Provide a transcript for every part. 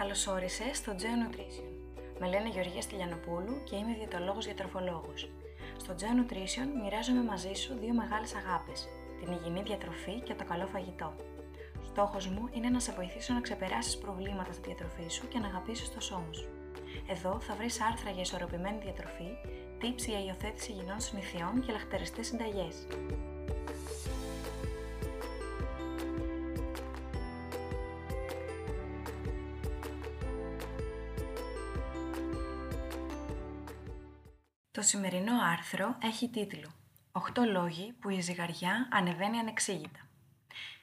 Καλώς όρισες στο Geo Nutrition. Με λένε Γεωργία Στυλιανοπούλου και είμαι διαιτολόγος-διατροφολόγος. Στο Geo Nutrition μοιράζομαι μαζί σου δύο μεγάλες αγάπες, την υγιεινή διατροφή και το καλό φαγητό. Στόχος μου είναι να σε βοηθήσω να ξεπεράσεις προβλήματα στη διατροφή σου και να αγαπήσεις το σώμα σου. Εδώ θα βρεις άρθρα για ισορροπημένη διατροφή, tips για υιοθέτηση υγιεινών συνηθιών και λαχταριστές συνταγές. Το σημερινό άρθρο έχει τίτλο «8 λόγοι που η ζυγαριά ανεβαίνει ανεξήγητα».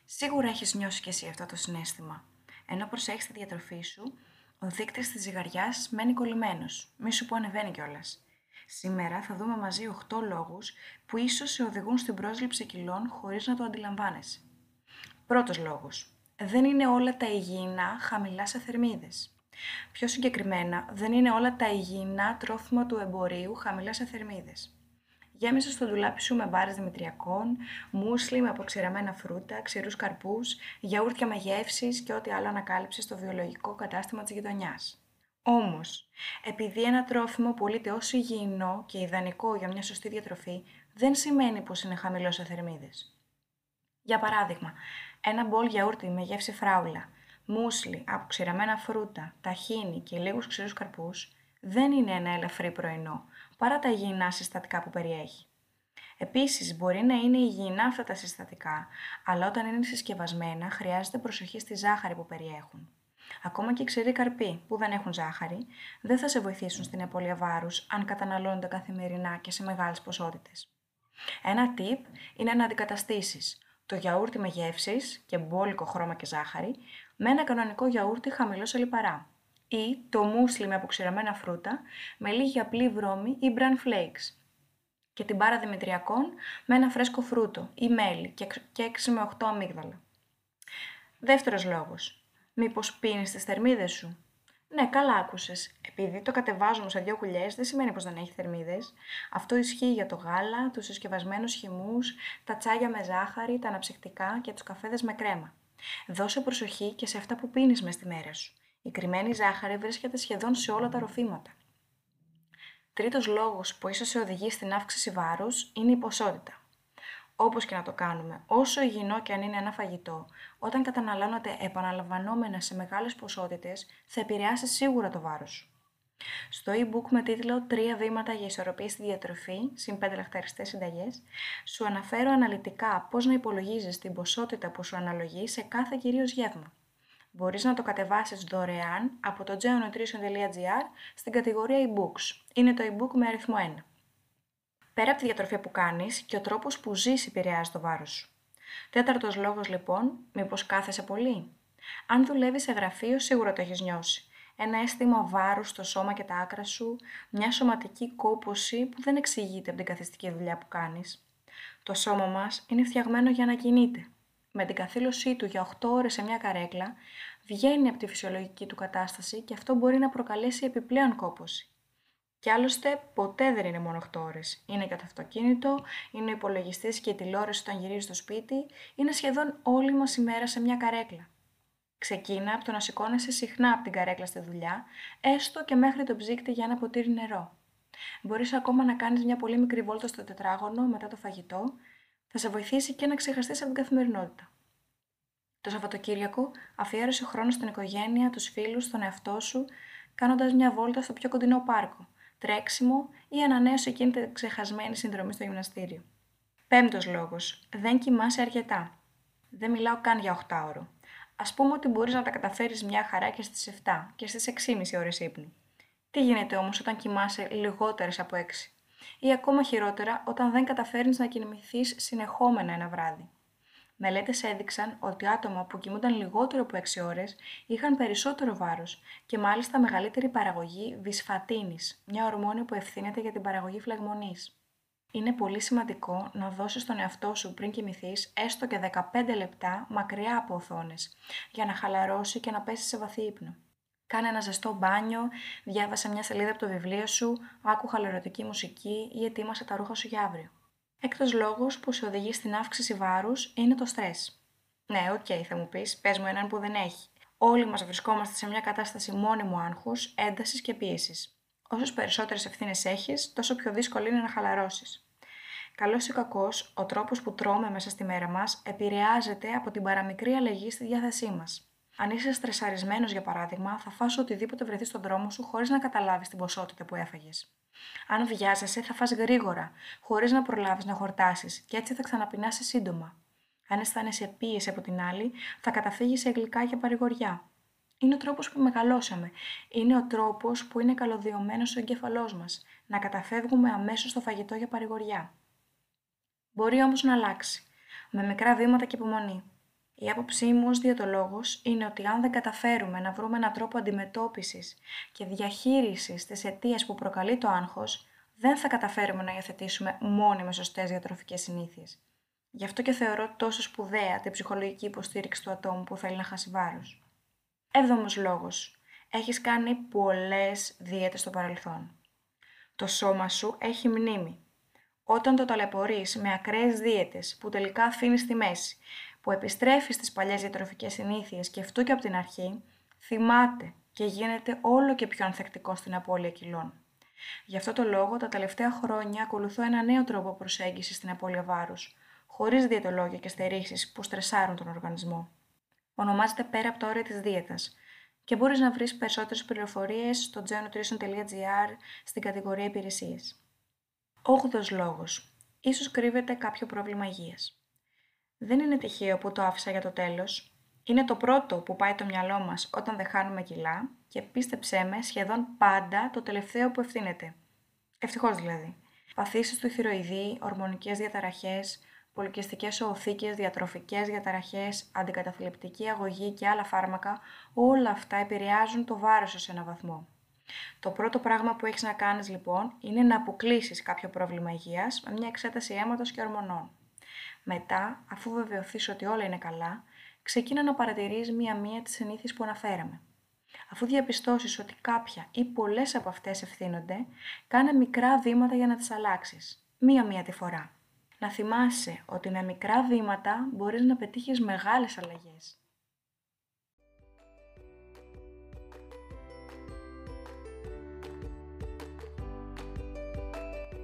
Σίγουρα έχεις νιώσει και εσύ αυτό το συναίσθημα. Ενώ προσέχεις τη διατροφή σου, ο δείκτης της ζυγαριάς μένει κολλημένος, μη σου που ανεβαίνει κιόλας. Σήμερα θα δούμε μαζί 8 λόγους που ίσως σε οδηγούν στην πρόσληψη κιλών χωρίς να το αντιλαμβάνεσαι. Πρώτος λόγος. Δεν είναι όλα τα υγιεινά χαμηλά σε θερμίδες. Πιο συγκεκριμένα, δεν είναι όλα τα υγιεινά τρόφιμα του εμπορίου χαμηλά σε θερμίδες. Γέμισε στο ντουλάπι σου με μπάρες δημητριακών, μούσλι με αποξηραμένα φρούτα, ξηρούς καρπούς, γιαούρτια με γεύσεις και ό,τι άλλο ανακάλυψε στο βιολογικό κατάστημα της γειτονιάς. Όμως, επειδή ένα τρόφιμο πωλείται ως υγιεινό και ιδανικό για μια σωστή διατροφή, δεν σημαίνει πως είναι χαμηλό σε θερμίδες. Για παράδειγμα, ένα μπολ γιαούρτι με γεύση φράουλα, μούσλι, αποξηραμένα φρούτα, ταχίνι και λίγους ξηρούς καρπούς δεν είναι ένα ελαφρύ πρωινό, παρά τα υγιεινά συστατικά που περιέχει. Επίσης, μπορεί να είναι υγιεινά αυτά τα συστατικά, αλλά όταν είναι συσκευασμένα χρειάζεται προσοχή στη ζάχαρη που περιέχουν. Ακόμα και οι ξηροί καρποί που δεν έχουν ζάχαρη δεν θα σε βοηθήσουν στην απώλεια βάρους αν καταναλώνονται καθημερινά και σε μεγάλες ποσότητες. Ένα tip είναι να αντικαταστήσεις το γιαούρτι με γεύσεις και μπόλικο χρώμα και ζάχαρη με ένα κανονικό γιαούρτι χαμηλό σε λιπαρά ή το μούσλι με αποξηραμένα φρούτα με λίγη απλή βρώμη ή bran flakes και την μπάρα δημητριακών με ένα φρέσκο φρούτο ή μέλι και 6 με 8 αμύγδαλα. Δεύτερος λόγος. Μήπως πίνεις τις θερμίδες σου? Ναι, καλά άκουσες. Επειδή το κατεβάζουμε σε 2 κουλλιές δεν σημαίνει πως δεν έχει θερμίδες. Αυτό ισχύει για το γάλα, τους συσκευασμένους χυμούς, τα τσάγια με ζάχαρη, τα αναψυκτικά και τους καφέδες με κρέμα. Δώσε προσοχή και σε αυτά που πίνεις μες τη μέρα σου. Η κρυμμένη ζάχαρη βρίσκεται σχεδόν σε όλα τα ροφήματα. Τρίτος λόγος που ίσως σε οδηγεί στην αύξηση βάρους είναι η ποσότητα. Όπως και να το κάνουμε, όσο υγιεινό και αν είναι ένα φαγητό, όταν καταναλώνεται επαναλαμβανόμενα σε μεγάλες ποσότητες, θα επηρεάσει σίγουρα το βάρος σου. Στο e-book με τίτλο «3 βήματα για ισορροπία στη διατροφή, συν 5 λαχταριστές συνταγές», σου αναφέρω αναλυτικά πώς να υπολογίζεις την ποσότητα που σου αναλογεί σε κάθε κυρίως γεύμα. Μπορείς να το κατεβάσεις δωρεάν από το geonutrition.gr στην κατηγορία e-books. Είναι το e-book με αριθμό 1. Πέρα από τη διατροφή που κάνεις και ο τρόπος που ζεις επηρεάζει το βάρος σου. Τέταρτος λόγος λοιπόν, μήπως κάθεσαι πολύ? Αν δουλεύεις σε γραφείο σίγουρα το έχεις νιώσει. Ένα αίσθημα βάρους στο σώμα και τα άκρα σου, μια σωματική κόπωση που δεν εξηγείται από την καθιστική δουλειά που κάνεις. Το σώμα μας είναι φτιαγμένο για να κινείται. Με την καθήλωσή του για 8 ώρες σε μια καρέκλα, βγαίνει από τη φυσιολογική του κατάσταση και αυτό μπορεί να προκαλέσει επιπλέον κόπωση. Και άλλωστε, ποτέ δεν είναι μόνο 8 ώρες. Είναι και το αυτοκίνητο, είναι ο υπολογιστής και η τηλεόραση όταν γυρίζει στο σπίτι, είναι σχεδόν όλη μας η μέρα σε μια καρέκλα. Ξεκίνα από το να σηκώνεσαι συχνά από την καρέκλα στη δουλειά, έστω και μέχρι το ψύκτη για ένα ποτήρι νερό. Μπορείς ακόμα να κάνεις μια πολύ μικρή βόλτα στο τετράγωνο μετά το φαγητό, θα σε βοηθήσει και να ξεχαστείς από την καθημερινότητα. Το Σαββατοκύριακο αφιέρωσε χρόνο στην οικογένεια, τους φίλους, στον εαυτό σου, κάνοντας μια βόλτα στο πιο κοντινό πάρκο, τρέξιμο ή ανανέωσε εκείνη την ξεχασμένη συνδρομή στο γυμναστήριο. Πέμπτος λόγος. Δεν κοιμάσαι αρκετά. Δεν μιλάω καν για 8ωρο. Ας πούμε ότι μπορείς να τα καταφέρεις μια χαρά και στις 7 και στις 6,5 ώρες ύπνου. Τι γίνεται όμως όταν κοιμάσαι λιγότερες από 6? Ή ακόμα χειρότερα όταν δεν καταφέρνεις να κοιμηθείς συνεχόμενα ένα βράδυ. Μελέτες έδειξαν ότι άτομα που κοιμούνταν λιγότερο από 6 ώρες είχαν περισσότερο βάρος και μάλιστα μεγαλύτερη παραγωγή βισφατίνης, μια ορμόνη που ευθύνεται για την παραγωγή φλεγμονής. Είναι πολύ σημαντικό να δώσεις τον εαυτό σου πριν κοιμηθείς έστω και 15 λεπτά μακριά από οθόνες, για να χαλαρώσει και να πέσει σε βαθύ ύπνο. Κάνε ένα ζεστό μπάνιο, διάβασε μια σελίδα από το βιβλίο σου, άκου χαλαρωτική μουσική ή ετοίμασε τα ρούχα σου για αύριο. Έκτος λόγος που σε οδηγεί στην αύξηση βάρους είναι το στρες. Ναι, οκ, θα μου πεις, πες μου έναν που δεν έχει. Όλοι μας βρισκόμαστε σε μια κατάσταση μόνιμου άγχους, έντασης και πίεσης. Όσες περισσότερες ευθύνες έχεις, τόσο πιο δύσκολο είναι να χαλαρώσεις. Καλός ή κακός, ο τρόπος που τρώμε μέσα στη μέρα μας επηρεάζεται από την παραμικρή αλλαγή στη διάθεσή μας. Αν είσαι στρεσαρισμένος, για παράδειγμα, θα φας οτιδήποτε βρεθεί στον δρόμο σου χωρίς να καταλάβεις την ποσότητα που έφαγες. Αν βιάζεσαι, θα φας γρήγορα, χωρίς να προλάβεις να χορτάσεις, και έτσι θα ξαναπεινάσεις σύντομα. Αν αισθάνεσαι πίεση από την άλλη, θα καταφύγεις σε γλυκά και παρηγοριά. Είναι ο τρόπος που μεγαλώσαμε. Είναι ο τρόπος που είναι καλωδιωμένος ο εγκέφαλός μας. Να καταφεύγουμε αμέσως στο φαγητό για παρηγοριά. Μπορεί όμως να αλλάξει. Με μικρά βήματα και υπομονή. Η άποψή μου ως διαιτολόγος είναι ότι αν δεν καταφέρουμε να βρούμε έναν τρόπο αντιμετώπισης και διαχείρισης της αιτίας που προκαλεί το άγχος, δεν θα καταφέρουμε να υιοθετήσουμε μόνιμες σωστές διατροφικές συνήθειες. Γι' αυτό και θεωρώ τόσο σπουδαία την ψυχολογική υποστήριξη του ατόμου που θέλει να χάσει βάρος. 7ος λόγος. Έχεις κάνει πολλές δίαιτες στο παρελθόν. Το σώμα σου έχει μνήμη. Όταν το ταλαιπωρείς με ακραίες δίαιτες που τελικά αφήνεις στη μέση, που επιστρέφεις στις παλιές διατροφικές συνήθειες και αυτού και από την αρχή, θυμάται και γίνεται όλο και πιο ανθεκτικό στην απώλεια κιλών. Γι' αυτό το λόγο τα τελευταία χρόνια ακολουθώ ένα νέο τρόπο προσέγγισης στην απώλεια βάρους, χωρίς διαιτολόγια και στερήσεις που στρεσάρουν τον οργανισμό. Ονομάζεται πέρα από τα όρια της δίαιτας και μπορείς να βρεις περισσότερες πληροφορίες στο geonutrition.gr στην κατηγορία υπηρεσίες. 8ος λόγος. Ίσως κρύβεται κάποιο πρόβλημα υγείας. Δεν είναι τυχαίο που το άφησα για το τέλος. Είναι το πρώτο που πάει το μυαλό μας όταν δεν χάνουμε κιλά και πίστεψέ με, σχεδόν πάντα το τελευταίο που ευθύνεται. Ευτυχώς δηλαδή. Παθήσεις του θηροειδή, ορμονικές διαταραχές, πολυκυστικές οοθήκες, διατροφικές διαταραχές, αντικαταθλιπτική αγωγή και άλλα φάρμακα, όλα αυτά επηρεάζουν το βάρος σε έναν βαθμό. Το πρώτο πράγμα που έχεις να κάνεις λοιπόν είναι να αποκλείσεις κάποιο πρόβλημα υγείας με μια εξέταση αίματος και ορμονών. Μετά, αφού βεβαιωθείς ότι όλα είναι καλά, ξεκίνα να παρατηρείς μία-μία τις συνήθειες που αναφέραμε. Αφού διαπιστώσεις ότι κάποια ή πολλές από αυτές ευθύνονται, κάνε μικρά βήματα για να τις αλλάξεις, μία-μία τη φορά. Να θυμάσαι ότι με μικρά βήματα μπορείς να πετύχεις μεγάλες αλλαγές.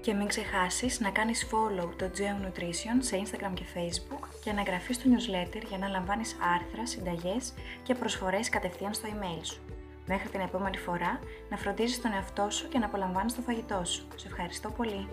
Και μην ξεχάσεις να κάνεις follow το Geo Nutrition σε Instagram και Facebook και να εγγραφείς στο newsletter για να λαμβάνεις άρθρα, συνταγές και προσφορές κατευθείαν στο email σου. Μέχρι την επόμενη φορά, να φροντίζεις τον εαυτό σου και να απολαμβάνεις το φαγητό σου. Σε ευχαριστώ πολύ!